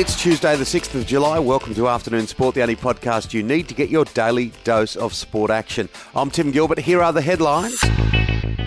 It's Tuesday the 6th of July. Welcome to Afternoon Sport, the only podcast you need to get your daily dose of sport action. I'm Tim Gilbert. Here are the headlines.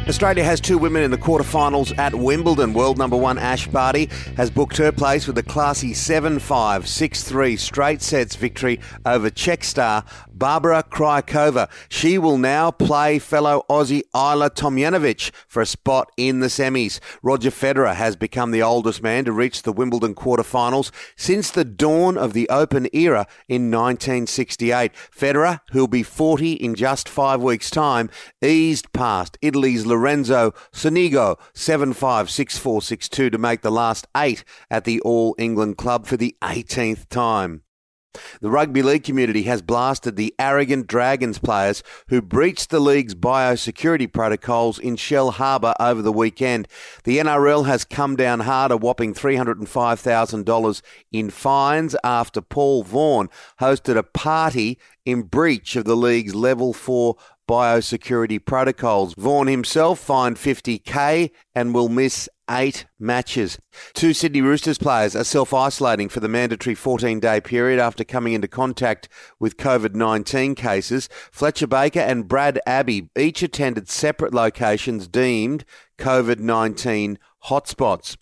Australia has two women in the quarterfinals at Wimbledon. World number one Ash Barty has booked her place with a classy 7-5, 6-3 straight sets victory over Czech star Barbara Krykova. She will now play fellow Aussie Isla Tomjanovic for a spot in the semis. Roger Federer has become the oldest man to reach the Wimbledon quarterfinals since the dawn of the Open era in 1968. Federer, who'll be 40 in just 5 weeks' time, eased past Italy's Lorenzo Sonego 7-5, 6-4, 6-2 to make the last eight at the All England Club for the 18th time. The rugby league community has blasted the arrogant Dragons players who breached the league's biosecurity protocols in Shell Harbour over the weekend. The NRL has come down hard, a whopping $305,000 in fines after Paul Vaughan hosted a party in breach of the league's Level 4 biosecurity protocols. Vaughan himself fined $50,000 and will miss 8 matches. Two Sydney Roosters players are self-isolating for the mandatory 14-day period after coming into contact with COVID-19 cases. Fletcher Baker and Brad Abbey each attended separate locations deemed COVID-19 hotspots.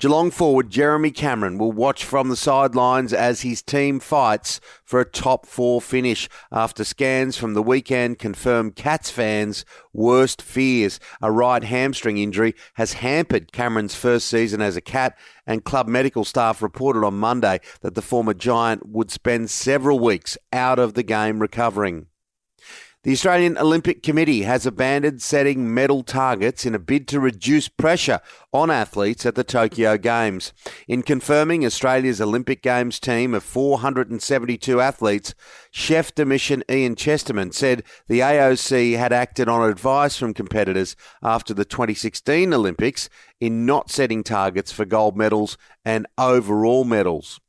Geelong forward Jeremy Cameron will watch from the sidelines as his team fights for a top 4 finish after scans from the weekend confirm Cats fans' worst fears. A right hamstring injury has hampered Cameron's first season as a Cat, and club medical staff reported on Monday that the former Giant would spend several weeks out of the game recovering. The Australian Olympic Committee has abandoned setting medal targets in a bid to reduce pressure on athletes at the Tokyo Games. In confirming Australia's Olympic Games team of 472 athletes, Chef de Mission Ian Chesterman said the AOC had acted on advice from competitors after the 2016 Olympics in not setting targets for gold medals and overall medals.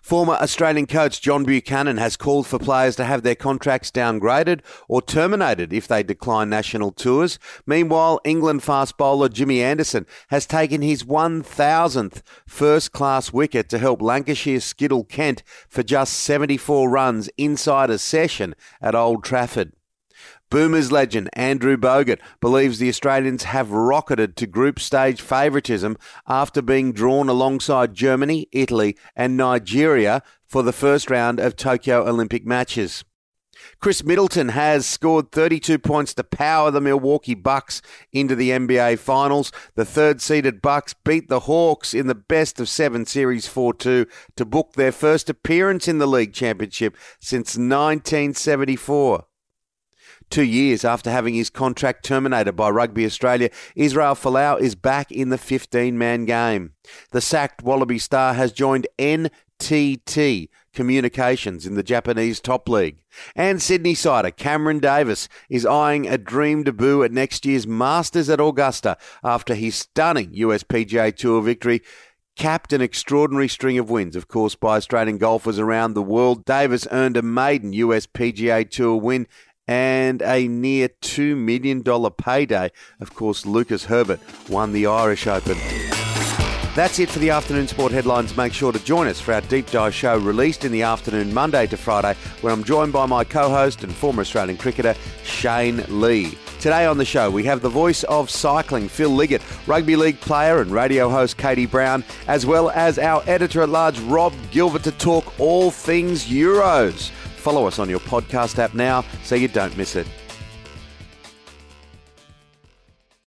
Former Australian coach John Buchanan has called for players to have their contracts downgraded or terminated if they decline national tours. Meanwhile, England fast bowler Jimmy Anderson has taken his 1,000th first-class wicket to help Lancashire skittle Kent for just 74 runs inside a session at Old Trafford. Boomers legend Andrew Bogut believes the Australians have rocketed to group stage favouritism after being drawn alongside Germany, Italy and Nigeria for the first round of Tokyo Olympic matches. Chris Middleton has scored 32 points to power the Milwaukee Bucks into the NBA Finals. The third-seeded Bucks beat the Hawks in the best-of-7 series 4-2 to book their first appearance in the league championship since 1974. 2 years after having his contract terminated by Rugby Australia, Israel Folau is back in the 15-man game. The sacked Wallaby star has joined NTT Communications in the Japanese top league. And Sydney sider Cameron Davis is eyeing a dream debut at next year's Masters at Augusta after his stunning US PGA Tour victory capped an extraordinary string of wins, of course, by Australian golfers around the world. Davis earned a maiden US PGA Tour win and a near $2 million payday. Of course, Lucas Herbert won the Irish Open. That's it for the Afternoon Sport Headlines. Make sure to join us for our Deep Dive show released in the afternoon Monday to Friday, where I'm joined by my co-host and former Australian cricketer, Shane Lee. Today on the show, we have the voice of cycling, Phil Liggett, rugby league player and radio host Katie Brown, as well as our editor-at-large, Rob Gilbert, to talk all things Euros. Follow us on your podcast app now so you don't miss it.